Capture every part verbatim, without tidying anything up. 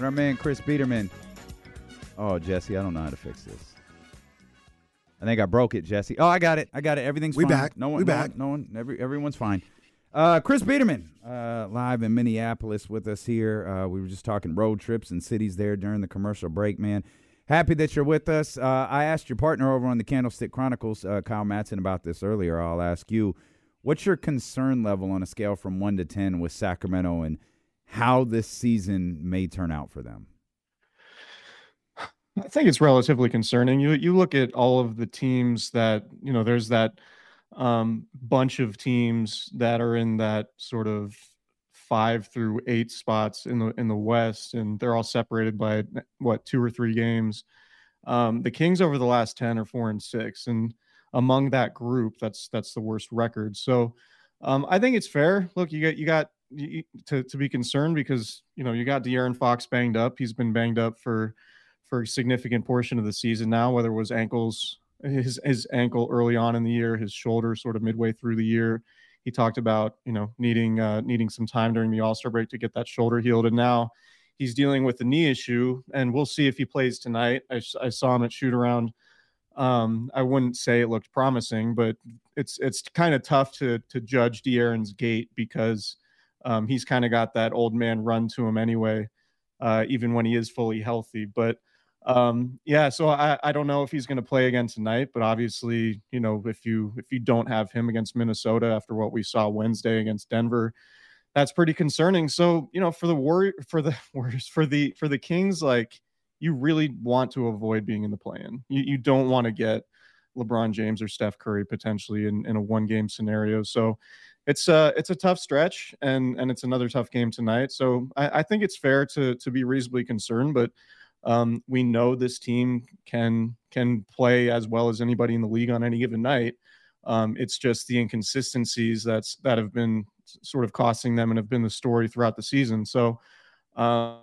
Our man Chris Biderman. Oh, Jesse, I don't know how to fix this. I think I broke it, Jesse. Oh, I got it. I got it. Everything's we fine. Back. No one, we no back. One, no one. Every, everyone's fine. Uh, Chris Biderman, uh, live in Minneapolis with us here. Uh, we were just talking road trips and cities there during the commercial break, man. Happy that you're with us. Uh, I asked your partner over on the Candlestick Chronicles, uh, Kyle Matson, about this earlier. I'll ask you, what's your concern level on a scale from one to ten with Sacramento and how this season may turn out for them? I think it's relatively concerning. You you look at all of the teams that, you know, there's that um, bunch of teams that are in that sort of five through eight spots in the in the West, and they're all separated by, what, two or three games. Um, the Kings over the last ten are four and six, and among that group, that's that's the worst record. So um, I think it's fair. Look, you got you got. To, to be concerned because, you know, you got De'Aaron Fox banged up. He's been banged up for for a significant portion of the season now, whether it was ankles, his his ankle early on in the year, his shoulder sort of midway through the year. He talked about, you know, needing uh, needing some time during the All-Star break to get that shoulder healed. And now he's dealing with the knee issue, and we'll see if he plays tonight. I, I saw him at shoot around. Um, I wouldn't say it looked promising, but it's it's kind of tough to to judge De'Aaron's gait because Um, he's kind of got that old man run to him anyway, uh, even when he is fully healthy. But, um, yeah, so I, I don't know if he's going to play again tonight. But obviously, you know, if you if you don't have him against Minnesota after what we saw Wednesday against Denver, that's pretty concerning. So, you know, for the Warriors, for the Warriors, for the for the Kings, like, you really want to avoid being in the play-in. You, you don't want to get LeBron James or Steph Curry potentially in, in a one-game scenario. So It's a, it's a tough stretch, and, and it's another tough game tonight. So I, I think it's fair to to be reasonably concerned, but um, we know this team can can play as well as anybody in the league on any given night. Um, it's just the inconsistencies that's that have been sort of costing them and have been the story throughout the season. So uh,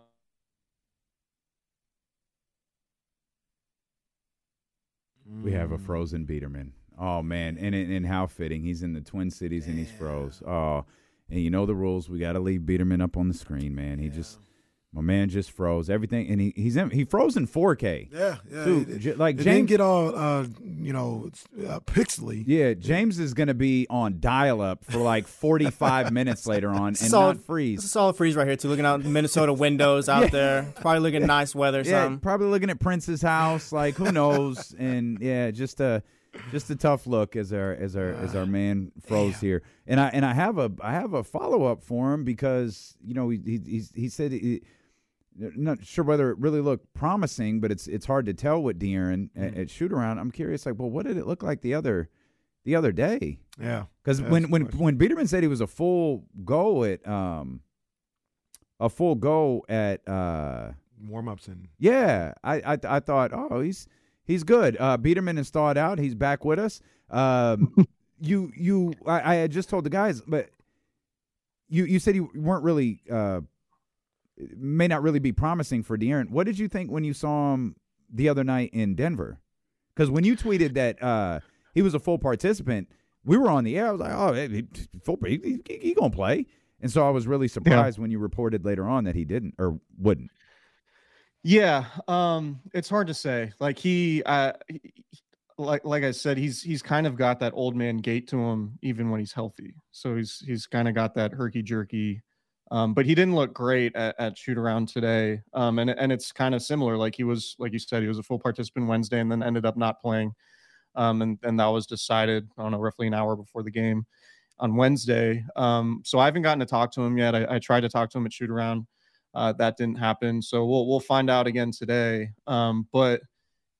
we have a frozen Biderman. Oh, man, and and how fitting. He's in the Twin Cities, yeah, and he's froze. Oh, and you know the rules. We got to leave Biderman up on the screen, man. He yeah. just – my man just froze everything. And he he's in, he froze in four K. Yeah, yeah. Dude, it, it, like it James, didn't get all, uh, you know, uh, pixely. Yeah, James is going to be on dial-up for like forty-five minutes later on and solid, not freeze. It's a solid freeze right here, too, looking out Minnesota windows out yeah. there. Probably looking at nice weather. Yeah, something. Probably looking at Prince's house. Like, who knows? And, yeah, just a – Just a tough look as our as our as our man froze Damn. here, and I and I have a I have a follow up for him because, you know, he he he said he, not sure whether it really looked promising, but it's it's hard to tell with De'Aaron mm-hmm. at, at shoot around. I'm curious, like, well, what did it look like the other the other day? Yeah, because when when question. when Biderman said he was a full go at um a full go at uh, warm ups and yeah, I I I thought oh he's. He's good. Uh, Biderman is thawed out. He's back with us. Um, you, you. I, I had just told the guys, but you, you said you weren't really, uh, may not really be promising for De'Aaron. What did you think when you saw him the other night in Denver? Because when you tweeted that uh, he was a full participant, we were on the air. I was like, oh, he, he, he, he gonna play. And so I was really surprised yeah. when you reported later on that he didn't or wouldn't. Yeah, um, it's hard to say. Like he, uh, he, like like I said, he's he's kind of got that old man gait to him, even when he's healthy. So he's he's kind of got that herky jerky Um, but he didn't look great at, at shoot around today. Um, and, and it's kind of similar. Like he was, like you said, he was a full participant Wednesday and then ended up not playing. Um, and, and that was decided, I don't know, roughly an hour before the game on Wednesday. Um, so I haven't gotten to talk to him yet. I, I tried to talk to him at shoot around. Uh, that didn't happen. So we'll, we'll find out again today. Um, but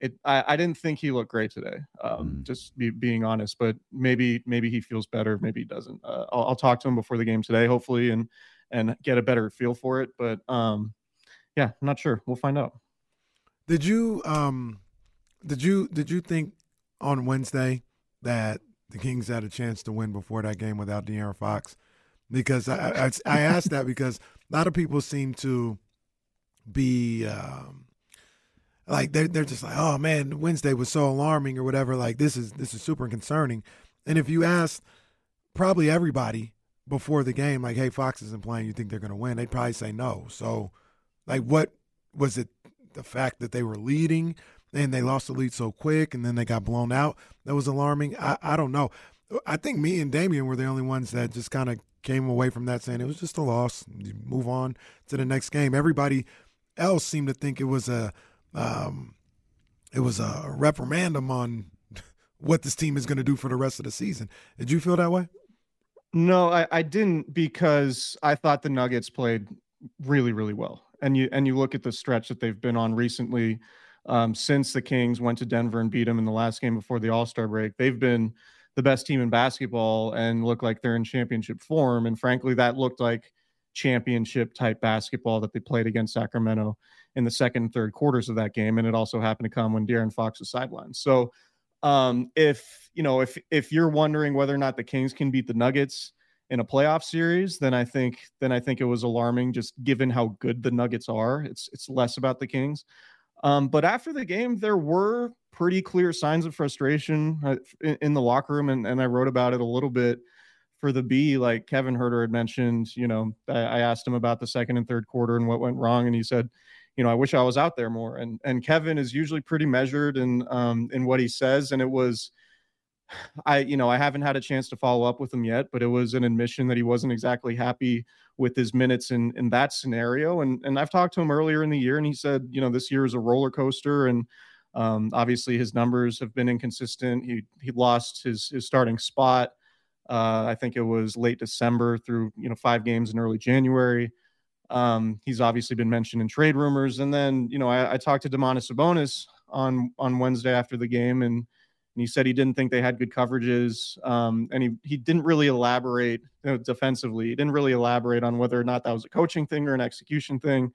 it, I, I didn't think he looked great today. Um, mm. Just be, being honest, but maybe, maybe he feels better. Maybe he doesn't. Uh, I'll, I'll talk to him before the game today, hopefully. And, and get a better feel for it. But um, yeah, I'm not sure. We'll find out. Did you, um, did you, did you think on Wednesday that the Kings had a chance to win before that game without De'Aaron Fox? Because I, I, I asked that because a lot of people seem to be um, like, they're, they're just like, oh man, Wednesday was so alarming or whatever. Like this is, this is super concerning. And if you asked probably everybody before the game, like, hey, Fox isn't playing, you think they're going to win? They'd probably say no. So, like, what was it, the fact that they were leading and they lost the lead so quick and then they got blown out that was alarming? I, I don't know. I think me and Damian were the only ones that just kind of came away from that saying it was just a loss. You move on to the next game. Everybody else seemed to think it was a um, it was a reprimandum on what this team is going to do for the rest of the season. Did you feel that way? No, I, I didn't, because I thought the Nuggets played really, really well. And you and you look at the stretch that they've been on recently, um, since the Kings went to Denver and beat them in the last game before the All-Star break. They've been the best team in basketball and look like they're in championship form. And frankly, that looked like championship-type basketball that they played against Sacramento in the second and third quarters of that game. And it also happened to come when De'Aaron Fox was sidelined. So Um, if, you know, if, if you're wondering whether or not the Kings can beat the Nuggets in a playoff series, then I think, then I think it was alarming just given how good the Nuggets are. It's, it's less about the Kings. Um, but after the game, there were pretty clear signs of frustration uh, in, in the locker room. And, and I wrote about it a little bit for the B, like Kevin Huerter had mentioned. You know, I, I asked him about the second and third quarter and what went wrong. And he said, you know, I wish I was out there more. And and Kevin is usually pretty measured in um in what he says. And it was, I, you know, I haven't had a chance to follow up with him yet, but it was an admission that he wasn't exactly happy with his minutes in in that scenario. And and I've talked to him earlier in the year, and he said, you know, this year is a roller coaster, and um, obviously his numbers have been inconsistent. He he lost his his starting spot. Uh, I think it was late December through you know five games in early January. Um, he's obviously been mentioned in trade rumors. And then, you know, I, I talked to Demonis Sabonis on, on Wednesday after the game, and, and he said he didn't think they had good coverages. Um, and he, he didn't really elaborate you know, defensively. He didn't really elaborate on whether or not that was a coaching thing or an execution thing.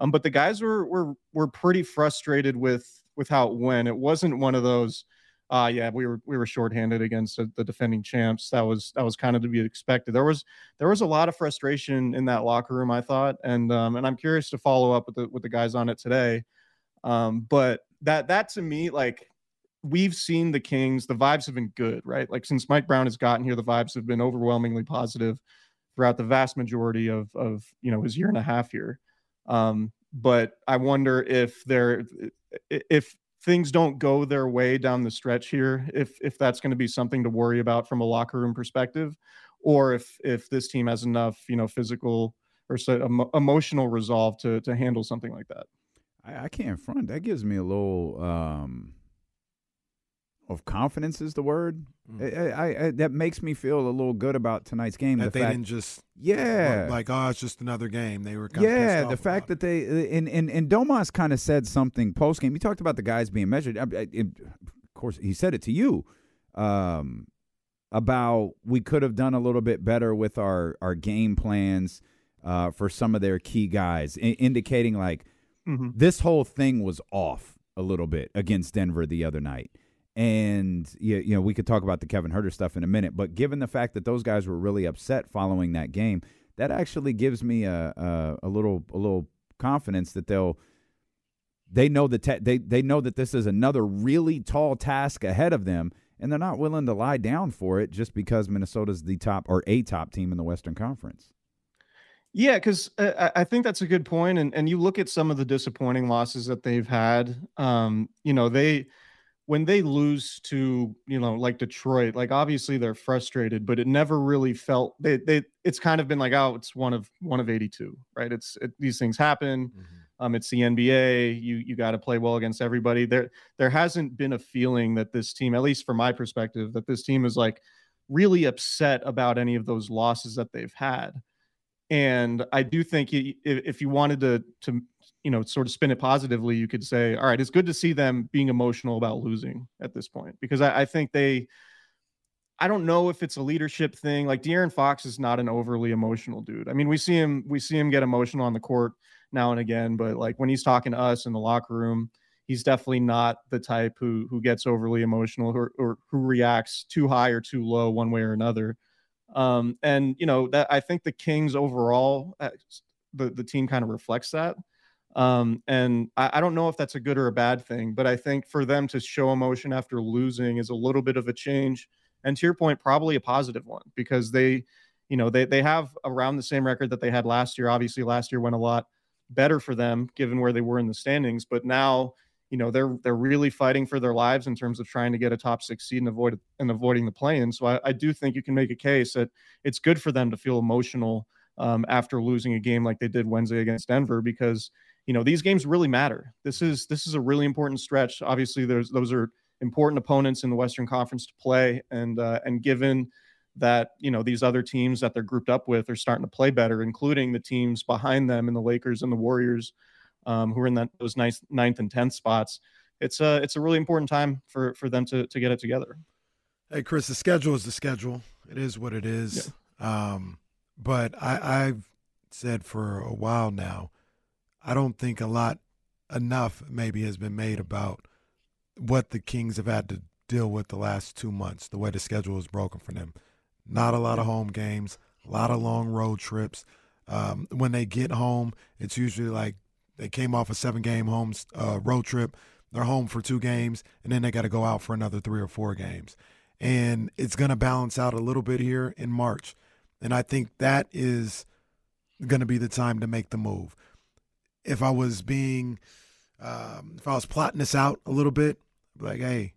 Um, but the guys were, were, were pretty frustrated with, with how it went. It wasn't one of those, uh, yeah, we were, we were shorthanded against the defending champs. That was, that was kind of to be expected. There was, there was a lot of frustration in that locker room, I thought. And, um, and I'm curious to follow up with the, with the guys on it today. Um, but that, that to me, like, we've seen the Kings, the vibes have been good, right? Like, since Mike Brown has gotten here, the vibes have been overwhelmingly positive throughout the vast majority of, of, you know, his year and a half here. Um, but I wonder if there, if, things don't go their way down the stretch here, if if that's going to be something to worry about from a locker room perspective, or if if this team has enough, you know, physical or so, um, emotional resolve to to handle something like that. I, I can't front. That gives me a little um, of confidence is the word. Mm. I, I, I that makes me feel a little good about tonight's game. That the they fact, didn't just yeah like oh it's just another game. They were kind yeah of pissed off the fact that it. they and and and Domas kind of said something post game. He talked about the guys being measured. I, I, it, of course, he said it to you um, about we could have done a little bit better with our our game plans uh, for some of their key guys, I- indicating like mm-hmm. this whole thing was off a little bit against Denver the other night. And, you know, we could talk about the Kevin Huerter stuff in a minute, but given the fact that those guys were really upset following that game, that actually gives me a a, a little a little confidence that they'll they know the te- they they know that this is another really tall task ahead of them, and they're not willing to lie down for it just because Minnesota's the top or a top team in the Western Conference. Yeah, because uh, I think that's a good point, and and you look at some of the disappointing losses that they've had. Um, you know, they. when they lose to, you know, like Detroit, like obviously they're frustrated, but it never really felt they, they, it's kind of been like, oh, it's one of one of eighty-two, right? It's it, these things happen. Mm-hmm. Um, it's the N B A. You, you got to play well against everybody. There, there hasn't been a feeling that this team, at least from my perspective, that this team is like really upset about any of those losses that they've had. And I do think if you wanted to, to, you know, sort of spin it positively, you could say, all right, it's good to see them being emotional about losing at this point, because I, I think they, I don't know if it's a leadership thing. Like De'Aaron Fox is not an overly emotional dude. I mean, we see him, we see him get emotional on the court now and again, but like when he's talking to us in the locker room, he's definitely not the type who, who gets overly emotional or, or who reacts too high or too low one way or another. Um, and, you know, that I think the Kings overall, uh, the, the team kind of reflects that. Um, and I, I don't know if that's a good or a bad thing, but I think for them to show emotion after losing is a little bit of a change. And to your point, probably a positive one, because they, you know, they, they have around the same record that they had last year. Obviously last year went a lot better for them given where they were in the standings, but now, you know, they're, they're really fighting for their lives in terms of trying to get a top six seed and avoid and avoiding the play-in. So I, I do think you can make a case that it's good for them to feel emotional um, after losing a game like they did Wednesday against Denver, because, you know, these games really matter. This is, this is a really important stretch. Obviously there's, those are important opponents in the Western Conference to play. And, uh, and given that, you know, these other teams that they're grouped up with are starting to play better, including the teams behind them in the Lakers and the Warriors, Um, who are in that, those nice ninth and tenth spots. It's a, it's a really important time for, for them to, to get it together. Hey, Chris, the schedule is the schedule. It is what it is. Yeah. Um, but I, I've said for a while now, I don't think a lot, enough maybe has been made about what the Kings have had to deal with the last two months, the way the schedule is broken for them. Not a lot of home games, a lot of long road trips. Um, when they get home, it's usually like, they came off a seven-game home uh, road trip. They're home for two games, and then they got to go out for another three or four games. And it's going to balance out a little bit here in March. And I think that is going to be the time to make the move. If I was being um, – if I was plotting this out a little bit, like, hey,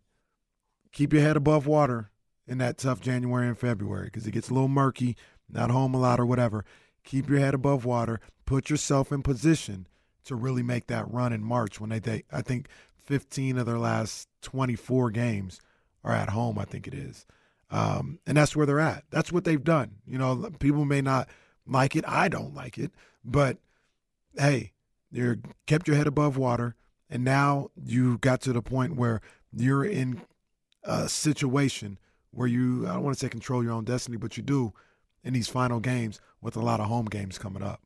keep your head above water in that tough January and February, because it gets a little murky, not home a lot or whatever. Keep your head above water. Put yourself in position to really make that run in March when they, they, I think fifteen of their last twenty-four games are at home, I think it is. Um, and that's where they're at. That's what they've done. You know, people may not like it. I don't like it. But, hey, you're kept your head above water, and now you got to the point where you're in a situation where you, I don't want to say control your own destiny, but you do in these final games with a lot of home games coming up.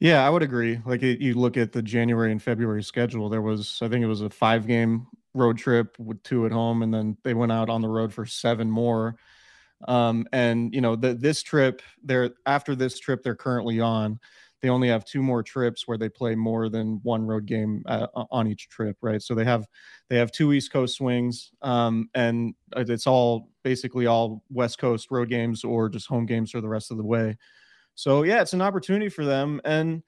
Yeah, I would agree. Like it, you look at the January and February schedule, there was, I think it was a five game road trip with two at home, and then they went out on the road for seven more. Um, and you know, the, this trip they're after this trip they're currently on, they only have two more trips where they play more than one road game uh, on each trip. Right. So they have, they have two East Coast swings um, and it's all basically all West Coast road games or just home games for the rest of the way. So yeah, it's an opportunity for them, and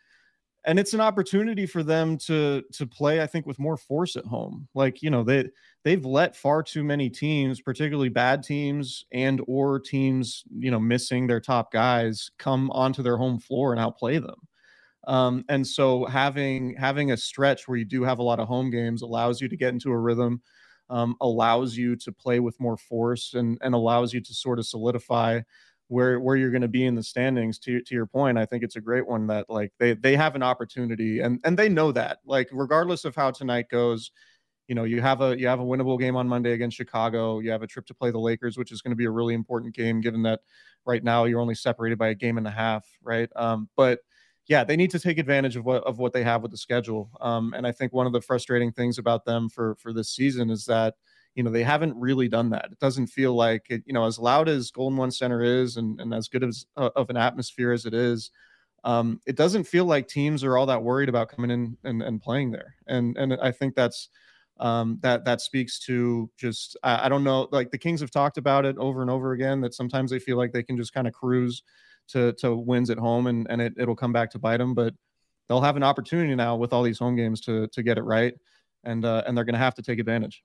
and it's an opportunity for them to to play, I think, with more force at home. Like, you know, they they've let far too many teams, particularly bad teams and or teams, you know, missing their top guys, come onto their home floor and outplay them. Um, and so having having a stretch where you do have a lot of home games allows you to get into a rhythm, um, allows you to play with more force, and and allows you to sort of solidify where where you're going to be in the standings. To to your point, I think it's a great one that like they they have an opportunity, and and they know that, like, regardless of how tonight goes, you know, you have a you have a winnable game on Monday against Chicago. You have a trip to play the Lakers, which is going to be a really important game, given that right now you're only separated by a game and a half, right? Um, but yeah, they need to take advantage of what of what they have with the schedule. Um, and I think one of the frustrating things about them for for this season is that, you know, they haven't really done that. It doesn't feel like it, you know, as loud as Golden One Center is and, and as good as uh, of an atmosphere as it is, um, it doesn't feel like teams are all that worried about coming in and, and playing there. And and I think that's um, that that speaks to just, I, I don't know, like the Kings have talked about it over and over again, that sometimes they feel like they can just kind of cruise to to wins at home and, and it, it'll come back to bite them. But they'll have an opportunity now with all these home games to to get it right. And, uh, and they're going to have to take advantage.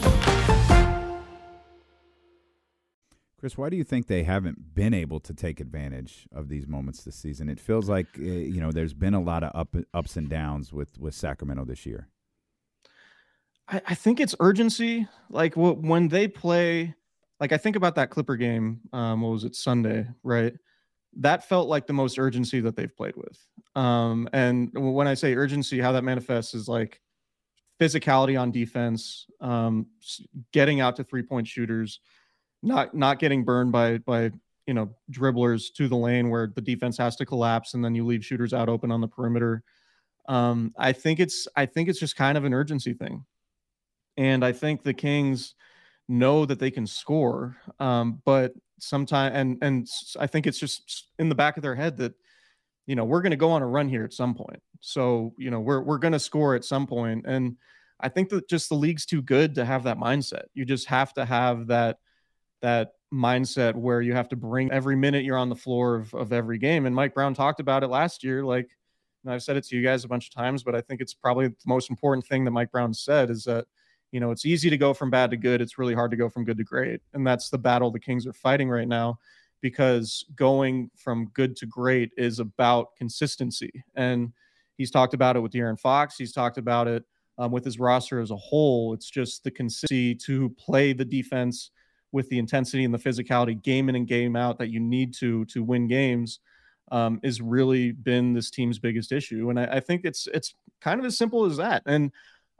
Chris, why do you think they haven't been able to take advantage of these moments this season? It feels like uh, you know there's been a lot of up, ups and downs with, with Sacramento this year. I, I think it's urgency. Like w- when they play, like I think about that Clipper game. Um, what was it, Sunday? Right, that felt like the most urgency that they've played with. Um, and when I say urgency, how that manifests is like physicality on defense, um, getting out to three point shooters. Not not getting burned by by you know dribblers to the lane where the defense has to collapse and then you leave shooters out open on the perimeter. Um, I think it's I think it's just kind of an urgency thing, and I think the Kings know that they can score, um, but sometimes and and I think it's just in the back of their head that you know we're going to go on a run here at some point, so you know we're we're going to score at some point, and I think that just the league's too good to have that mindset. You just have to have that. that mindset where you have to bring every minute you're on the floor of, of every game. And Mike Brown talked about it last year. Like, and I've said it to you guys a bunch of times, but I think it's probably the most important thing that Mike Brown said is that, you know, it's easy to go from bad to good. It's really hard to go from good to great. And that's the battle the Kings are fighting right now, because going from good to great is about consistency. And he's talked about it with De'Aaron Fox. He's talked about it um, with his roster as a whole. It's just the consistency to play the defense with the intensity and the physicality game in and game out that you need to, to win games um, is really been this team's biggest issue. And I, I think it's, it's kind of as simple as that. And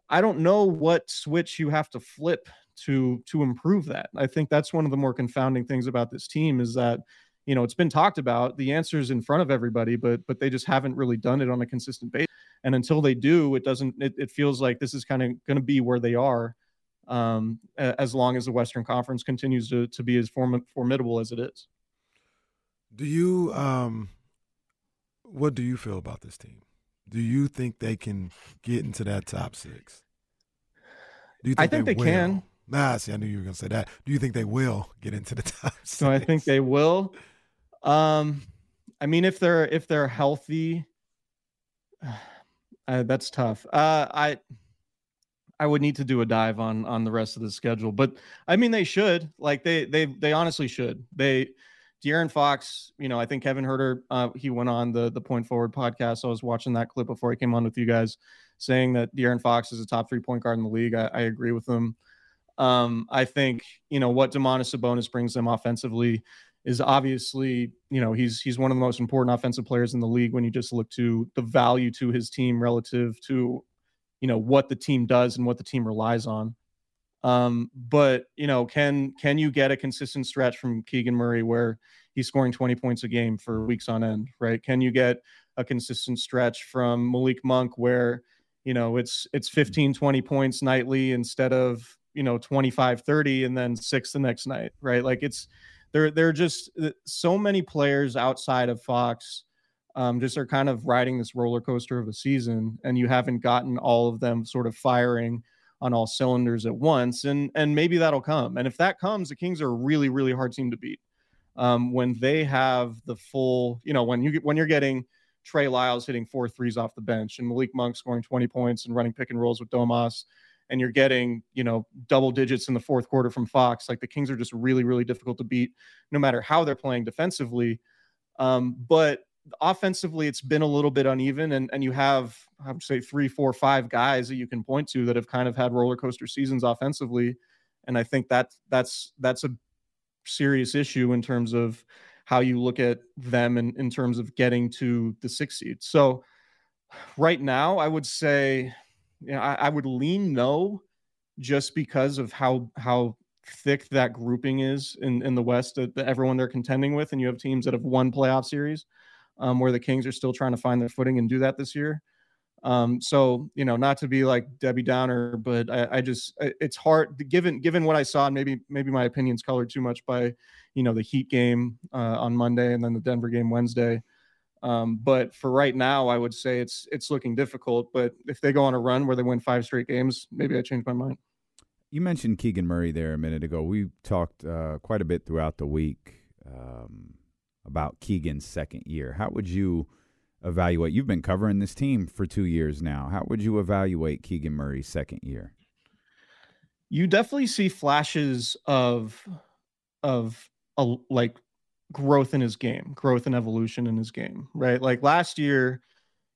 I don't know what switch you have to flip to, to improve that. I think that's one of the more confounding things about this team is that, you know, it's been talked about, the answer's in front of everybody, but, but they just haven't really done it on a consistent basis. And until they do, it doesn't, it, it feels like this is kind of going to be where they are. Um, as long as the Western Conference continues to, to be as form- formidable as it is. Do you, um, what do you feel about this team? Do you think they can get into that top six? Do you think I think they, they can. Nah, see, I knew you were going to say that. Do you think they will get into the top six? So I think they will. Um, I mean, if they're, if they're healthy, uh, that's tough. Uh, I, I would need to do a dive on, on the rest of the schedule, but I mean, they should like, they, they, they honestly should. They De'Aaron Fox, you know, I think Kevin Huerter, uh, he went on the, the Point Forward podcast. I was watching that clip before I came on with you guys, saying that De'Aaron Fox is a top three point guard in the league. I, I agree with him. Um, I think, you know, what Demonis Sabonis brings them offensively is obviously, you know, he's, he's one of the most important offensive players in the league. When you just look to the value to his team relative to, you know, what the team does and what the team relies on. Um, but, you know, can can you get a consistent stretch from Keegan Murray where he's scoring twenty points a game for weeks on end, right? Can you get a consistent stretch from Malik Monk where, you know, it's it's fifteen, twenty points nightly instead of, you know, twenty-five, thirty and then six the next night, right? Like it's there, there are just so many players outside of Fox Um, just are kind of riding this roller coaster of a season, and you haven't gotten all of them sort of firing on all cylinders at once. And and maybe that'll come. And if that comes, the Kings are a really, really hard team to beat. Um, when they have the full, you know, when you get, when you're getting Trey Lyles hitting four threes off the bench and Malik Monk scoring twenty points and running pick and rolls with Domas, and you're getting, you know, double digits in the fourth quarter from Fox, like the Kings are just really, really difficult to beat, no matter how they're playing defensively. Um, but offensively, it's been a little bit uneven, and, and you have, I would say, three, four, five guys that you can point to that have kind of had roller coaster seasons offensively, and I think that that's that's a serious issue in terms of how you look at them and in, in terms of getting to the sixth seed. So right now, I would say, you know, I, I would lean no, just because of how how thick that grouping is in in the West, that everyone they're contending with, and you have teams that have won playoff series. Um, where the Kings are still trying to find their footing and do that this year. Um, so, you know, not to be like Debbie Downer, but I, I just, it's hard given, given what I saw, and maybe, maybe my opinion's colored too much by, you know, the Heat game uh, on Monday and then the Denver game Wednesday. Um, but for right now, I would say it's, it's looking difficult, but if they go on a run where they win five straight games, maybe I change my mind. You mentioned Keegan Murray there a minute ago. We talked uh, quite a bit throughout the week um, about Keegan's second year. How would you evaluate? You've been covering this team for two years now. How would you evaluate Keegan Murray's second year? You definitely see flashes of of a, like growth in his game, growth and evolution in his game, right? Like last year,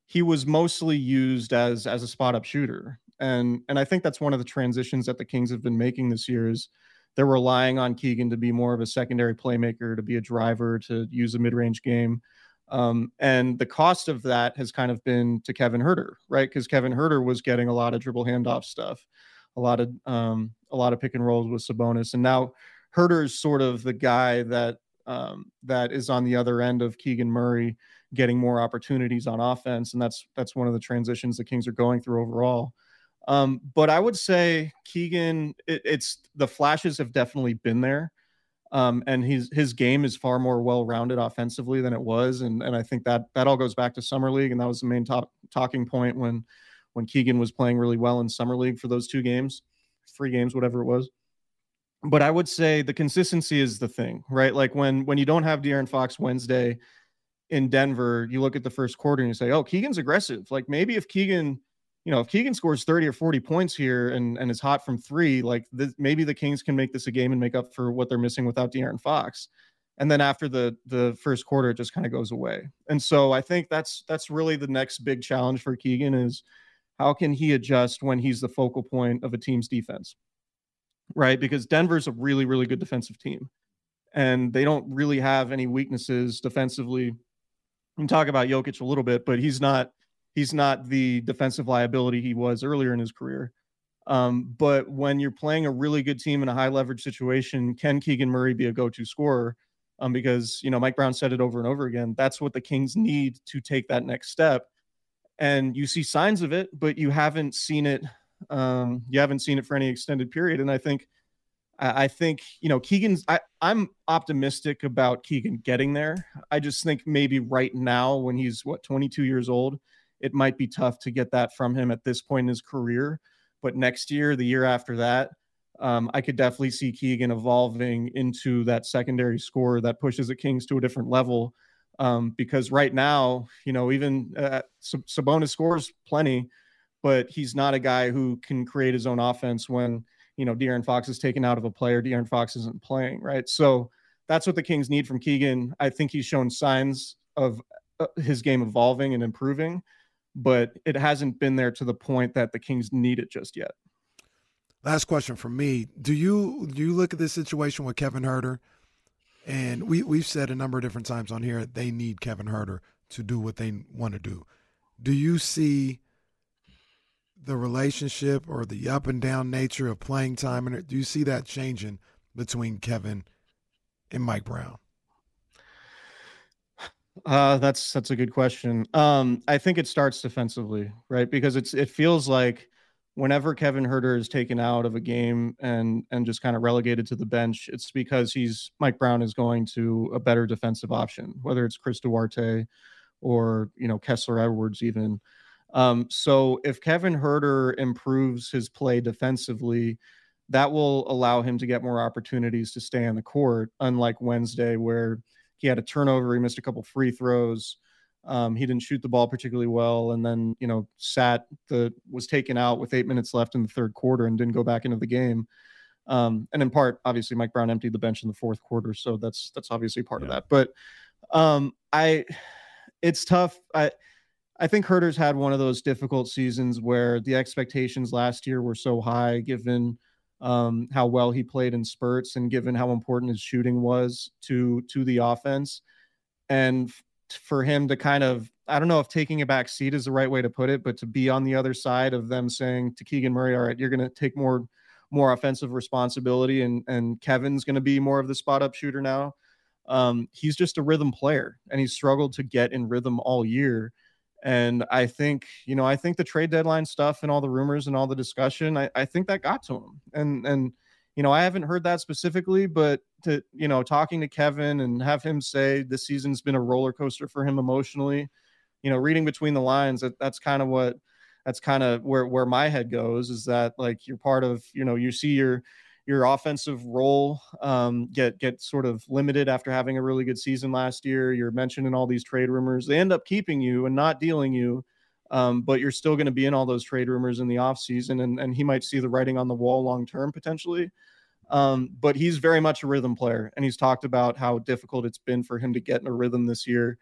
he was mostly used as as a spot up shooter, and and I think that's one of the transitions that the Kings have been making this year is they're relying on Keegan to be more of a secondary playmaker, to be a driver, to use a mid range game. Um, and the cost of that has kind of been to Kevin Huerter, right? Because Kevin Huerter was getting a lot of dribble handoff stuff, a lot of um, a lot of pick and rolls with Sabonis, and now Huerter is sort of the guy that um, that is on the other end of Keegan Murray getting more opportunities on offense, and that's that's one of the transitions the Kings are going through overall. Um, but I would say Keegan, it, it's the flashes have definitely been there. Um, and his his game is far more well-rounded offensively than it was, and and I think that that all goes back to Summer League, and that was the main top talking point when when Keegan was playing really well in Summer League for those two games, three games, whatever it was. But I would say the consistency is the thing, right? Like when when you don't have De'Aaron Fox Wednesday in Denver, you look at the first quarter and you say, oh, Keegan's aggressive. Like maybe if Keegan, you know, if Keegan scores thirty or forty points here and, and is hot from three, like this, maybe the Kings can make this a game and make up for what they're missing without De'Aaron Fox. And then after the the first quarter, it just kind of goes away. And so I think that's that's really the next big challenge for Keegan is how can he adjust when he's the focal point of a team's defense, right? Because Denver's a really, really good defensive team, and they don't really have any weaknesses defensively. We can talk about Jokic a little bit, but he's not He's not the defensive liability he was earlier in his career. Um, but when you're playing a really good team in a high leverage situation, can Keegan Murray be a go-to scorer? Um, because, you know, Mike Brown said it over and over again, that's what the Kings need to take that next step. And you see signs of it, but you haven't seen it. Um, you haven't seen it for any extended period. And I think, I think, you know, Keegan's, I, I'm optimistic about Keegan getting there. I just think maybe right now when he's what, twenty-two years old, it might be tough to get that from him at this point in his career, but next year, the year after that, um, I could definitely see Keegan evolving into that secondary scorer that pushes the Kings to a different level. Um, because right now, you know, even uh, Sabonis scores plenty, but he's not a guy who can create his own offense when, you know, De'Aaron Fox is taken out of a play or De'Aaron Fox isn't playing, right? So that's what the Kings need from Keegan. I think he's shown signs of his game evolving and improving, but it hasn't been there to the point that the Kings need it just yet. Last question from me. Do you do you look at this situation with Kevin Huerter? And we, we've said a number of different times on here, they need Kevin Huerter to do what they want to do. Do you see the relationship or the up and down nature of playing time? And do you see that changing between Kevin and Mike Brown? Uh, that's, that's a good question. Um, I think it starts defensively, right? Because it's, it feels like whenever Kevin Huerter is taken out of a game and, and just kind of relegated to the bench, it's because he's Mike Brown is going to a better defensive option, whether it's Chris Duarte or, you know, Kessler Edwards even. Um, so if Kevin Huerter improves his play defensively, that will allow him to get more opportunities to stay on the court. Unlike Wednesday where he had a turnover. He missed a couple free throws. Um, he didn't shoot the ball particularly well. And then, you know, sat the was taken out with eight minutes left in the third quarter and didn't go back into the game. Um, and in part, obviously, Mike Brown emptied the bench in the fourth quarter. So that's that's obviously part yeah. of that. But um, I it's tough. I, I think Huerter's had one of those difficult seasons where the expectations last year were so high, given Um, how well he played in spurts and given how important his shooting was to to the offense. And f- for him to kind of, I don't know if taking a back seat is the right way to put it, but to be on the other side of them saying to Keegan Murray, all right, you're going to take more more offensive responsibility and, and Kevin's going to be more of the spot-up shooter now. Um, he's just a rhythm player, and he's struggled to get in rhythm all year. And I think, you know, I think the trade deadline stuff and all the rumors and all the discussion, I, I think that got to him. And, and, you know, I haven't heard that specifically, but to, you know, talking to Kevin and have him say this season's been a roller coaster for him emotionally, you know, reading between the lines, that that's kind of what, that's kind of where, where my head goes, is that, like, you're part of, you know, you see your, your offensive role um, get, get sort of limited after having a really good season last year. You're mentioned in all these trade rumors. They end up keeping you and not dealing you, um, but you're still going to be in all those trade rumors in the offseason, and, and he might see the writing on the wall long-term potentially. Um, but he's very much a rhythm player, and he's talked about how difficult it's been for him to get in a rhythm this year.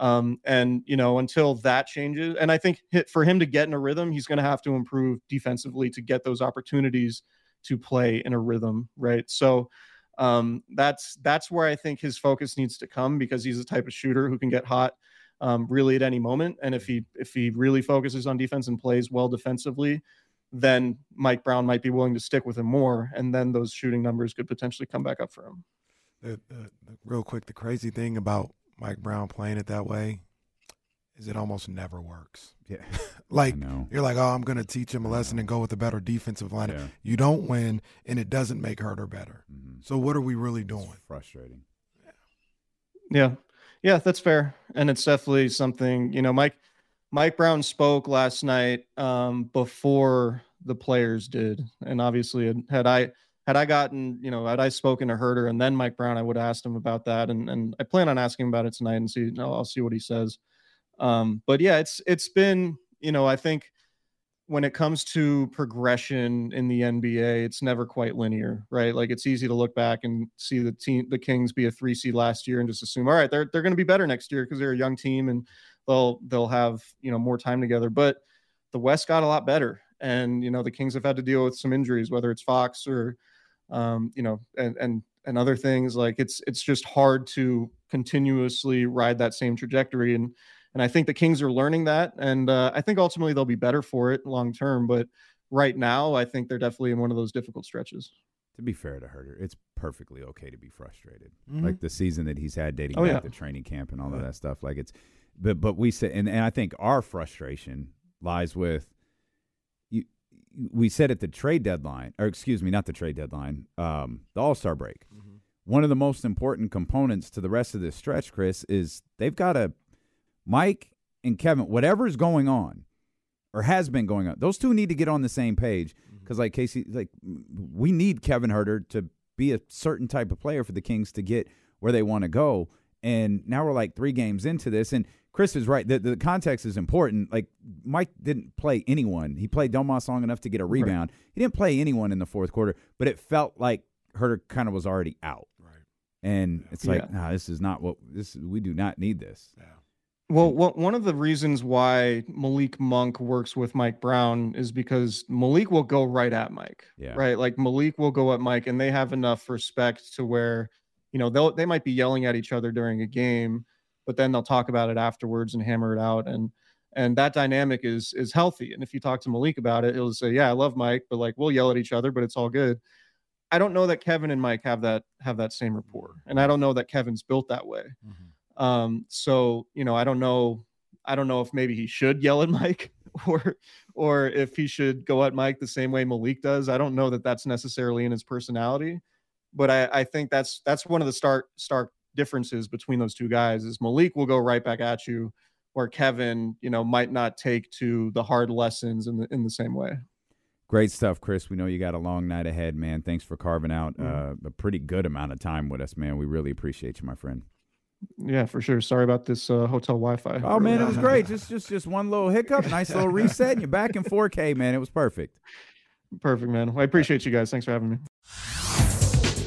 Um, and, you know, until that changes, and I think for him to get in a rhythm, he's going to have to improve defensively to get those opportunities to play in a rhythm. Right. So, um, that's, that's where I think his focus needs to come, because he's the type of shooter who can get hot, um, really at any moment. And if he, if he really focuses on defense and plays well defensively, then Mike Brown might be willing to stick with him more. And then those shooting numbers could potentially come back up for him. The, the, the, real quick, the crazy thing about Mike Brown playing it that way is it almost never works. Yeah. Like, you're like, oh, I'm going to teach him a lesson and go with a better defensive line. Yeah. You don't win, and it doesn't make Huerter better. Mm-hmm. So what are we really doing? It's frustrating. Yeah. Yeah, that's fair. And it's definitely something, you know, Mike Mike Brown spoke last night um, before the players did. And obviously, had I had I gotten, you know, had I spoken to Huerter and then Mike Brown, I would have asked him about that. And and I plan on asking him about it tonight and see, you know, I'll see what he says. Um, but yeah, it's, it's been, you know, I think when it comes to progression in the N B A, it's never quite linear, right? Like, it's easy to look back and see the team, the Kings be a three seed last year and just assume, all right, they're, they're going to be better next year because they're a young team and they'll, they'll have, you know, more time together. But the West got a lot better, and, you know, the Kings have had to deal with some injuries, whether it's Fox or, um, you know, and, and, and other things. Like, it's, it's just hard to continuously ride that same trajectory. And, And I think the Kings are learning that, and uh, I think ultimately they'll be better for it long term. But right now, I think they're definitely in one of those difficult stretches. To be fair to Huerter, it's perfectly okay to be frustrated. Mm-hmm. Like, the season that he's had dating oh, back yeah. to training camp and all yeah. of that stuff. Like, it's, but but we said, and, and I think our frustration lies with you. We said at the trade deadline, or excuse me, not the trade deadline, um, the All-Star break. Mm-hmm. One of the most important components to the rest of this stretch, Chris, is they've got to. Mike and Kevin, whatever's going on or has been going on, those two need to get on the same page, because, like Casey, like, we need Kevin Huerter to be a certain type of player for the Kings to get where they want to go. And now we're like three games into this, and Chris is right. The, the context is important. Like, Mike didn't play anyone. He played Domas long enough to get a rebound. Right. He didn't play anyone in the fourth quarter, but it felt like Huerter kind of was already out. Right. And it's like, yeah. nah, this is not what this. We do not need this. Yeah. Well, one of the reasons why Malik Monk works with Mike Brown is because Malik will go right at Mike, yeah. right? Like, Malik will go at Mike, and they have enough respect to where, you know, they'll, they might be yelling at each other during a game, but then they'll talk about it afterwards and hammer it out. And, and that dynamic is, is healthy. And if you talk to Malik about it, he'll say, yeah, I love Mike, but, like, we'll yell at each other, but it's all good. I don't know that Kevin and Mike have that, have that same rapport. And I don't know that Kevin's built that way. Mm-hmm. Um, so, you know, I don't know, I don't know if maybe he should yell at Mike or, or if he should go at Mike the same way Malik does. I don't know that that's necessarily in his personality, but I, I think that's, that's one of the stark, stark differences between those two guys is Malik will go right back at you, where Kevin, you know, might not take to the hard lessons in the, in the same way. Great stuff, Chris. We know you got a long night ahead, man. Thanks for carving out uh, a pretty good amount of time with us, man. We really appreciate you, my friend. Yeah, for sure. Sorry about this uh, hotel Wi-Fi. Oh, man, it was great. Just just just one little hiccup, nice little reset, and you're back in four K, man. It was perfect. Perfect, man. Well, I appreciate you guys. Thanks for having me.